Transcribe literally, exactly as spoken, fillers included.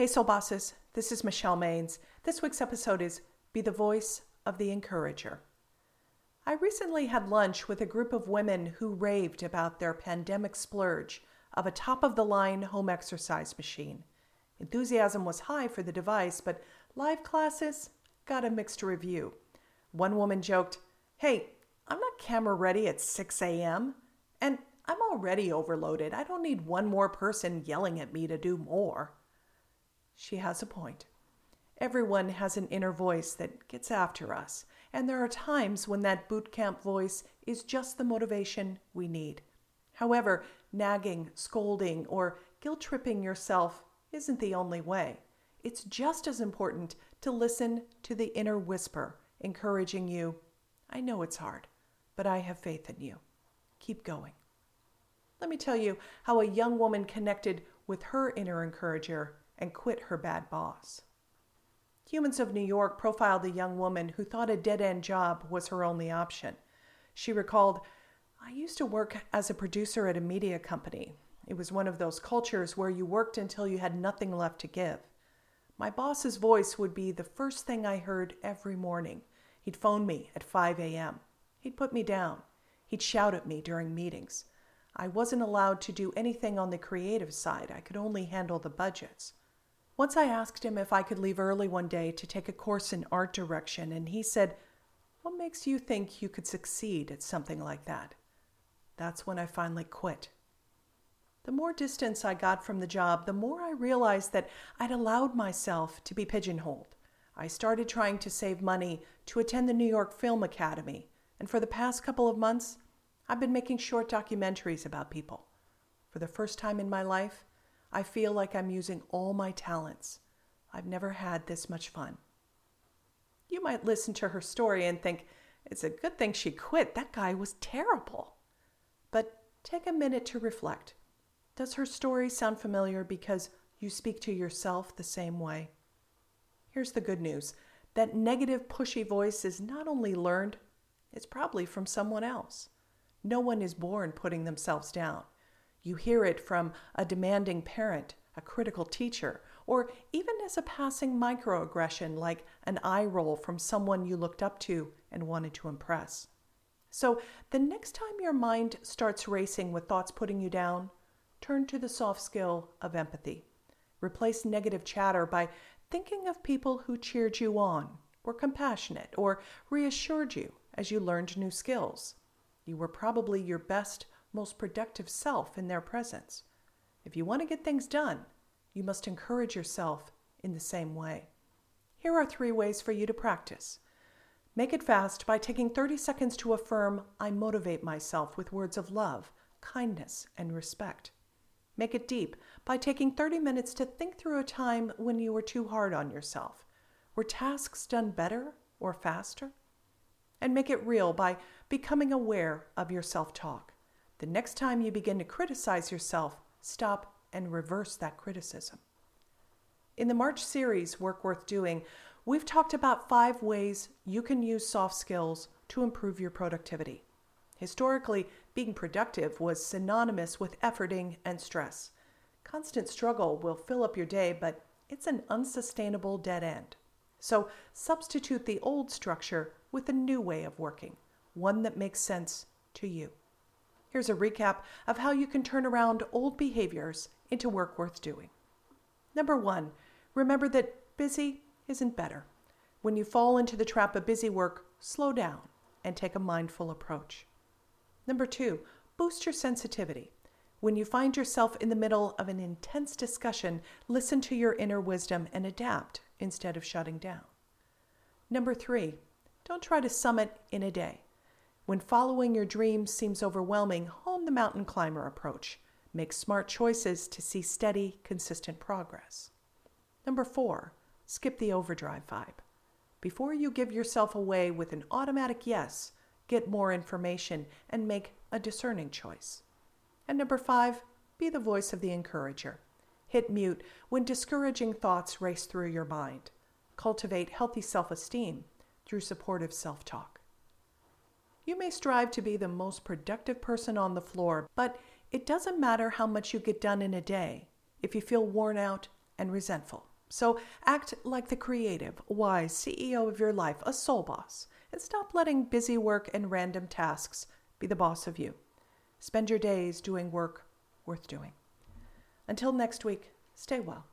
Hey Soul Bosses, this is Michelle Maines. This week's episode is Be the Voice of the Encourager. I recently had lunch with a group of women who raved about their pandemic splurge of a top-of-the-line home exercise machine. Enthusiasm was high for the device, but live classes got a mixed review. One woman joked, "Hey, I'm not camera ready at six a.m. and I'm already overloaded. I don't need one more person yelling at me to do more." She has a point. Everyone has an inner voice that gets after us, and there are times when that boot camp voice is just the motivation we need. However, nagging, scolding, or guilt-tripping yourself isn't the only way. It's just as important to listen to the inner whisper, encouraging you, "I know it's hard, but I have faith in you. Keep going." Let me tell you how a young woman connected with her inner encourager and quit her bad boss. Humans of New York profiled a young woman who thought a dead-end job was her only option. She recalled, "I used to work as a producer at a media company. It was one of those cultures where you worked until you had nothing left to give. My boss's voice would be the first thing I heard every morning. He'd phone me at five a.m. He'd put me down. He'd shout at me during meetings. I wasn't allowed to do anything on the creative side. I could only handle the budgets. Once I asked him if I could leave early one day to take a course in art direction, and he said, 'What makes you think you could succeed at something like that?' That's when I finally quit. The more distance I got from the job, the more I realized that I'd allowed myself to be pigeonholed. I started trying to save money to attend the New York Film Academy, and for the past couple of months, I've been making short documentaries about people. For the first time in my life, I feel like I'm using all my talents. I've never had this much fun." You might listen to her story and think, it's a good thing she quit. That guy was terrible. But take a minute to reflect. Does her story sound familiar because you speak to yourself the same way? Here's the good news. That negative, pushy voice is not only learned, it's probably from someone else. No one is born putting themselves down. You hear it from a demanding parent, a critical teacher, or even as a passing microaggression like an eye roll from someone you looked up to and wanted to impress. So the next time your mind starts racing with thoughts putting you down, turn to the soft skill of empathy. Replace negative chatter by thinking of people who cheered you on, were compassionate, or reassured you as you learned new skills. You were probably your best, most productive self in their presence. If you want to get things done, you must encourage yourself in the same way. Here are three ways for you to practice. Make it fast by taking thirty seconds to affirm, "I motivate myself" with words of love, kindness, and respect. Make it deep by taking thirty minutes to think through a time when you were too hard on yourself. Were tasks done better or faster? And make it real by becoming aware of your self-talk. The next time you begin to criticize yourself, stop and reverse that criticism. In the March series, Work Worth Doing, we've talked about five ways you can use soft skills to improve your productivity. Historically, being productive was synonymous with efforting and stress. Constant struggle will fill up your day, but it's an unsustainable dead end. So substitute the old structure with a new way of working, one that makes sense to you. Here's a recap of how you can turn around old behaviors into work worth doing. Number one, remember that busy isn't better. When you fall into the trap of busy work, slow down and take a mindful approach. Number two, boost your sensitivity. When you find yourself in the middle of an intense discussion, listen to your inner wisdom and adapt instead of shutting down. Number three, don't try to summit in a day. When following your dreams seems overwhelming, hone the mountain climber approach. Make smart choices to see steady, consistent progress. Number four, skip the overdrive vibe. Before you give yourself away with an automatic yes, get more information and make a discerning choice. And number five, be the voice of the encourager. Hit mute when discouraging thoughts race through your mind. Cultivate healthy self-esteem through supportive self-talk. You may strive to be the most productive person on the floor, but it doesn't matter how much you get done in a day if you feel worn out and resentful. So act like the creative, wise C E O of your life, a soul boss, and stop letting busy work and random tasks be the boss of you. Spend your days doing work worth doing. Until next week, stay well.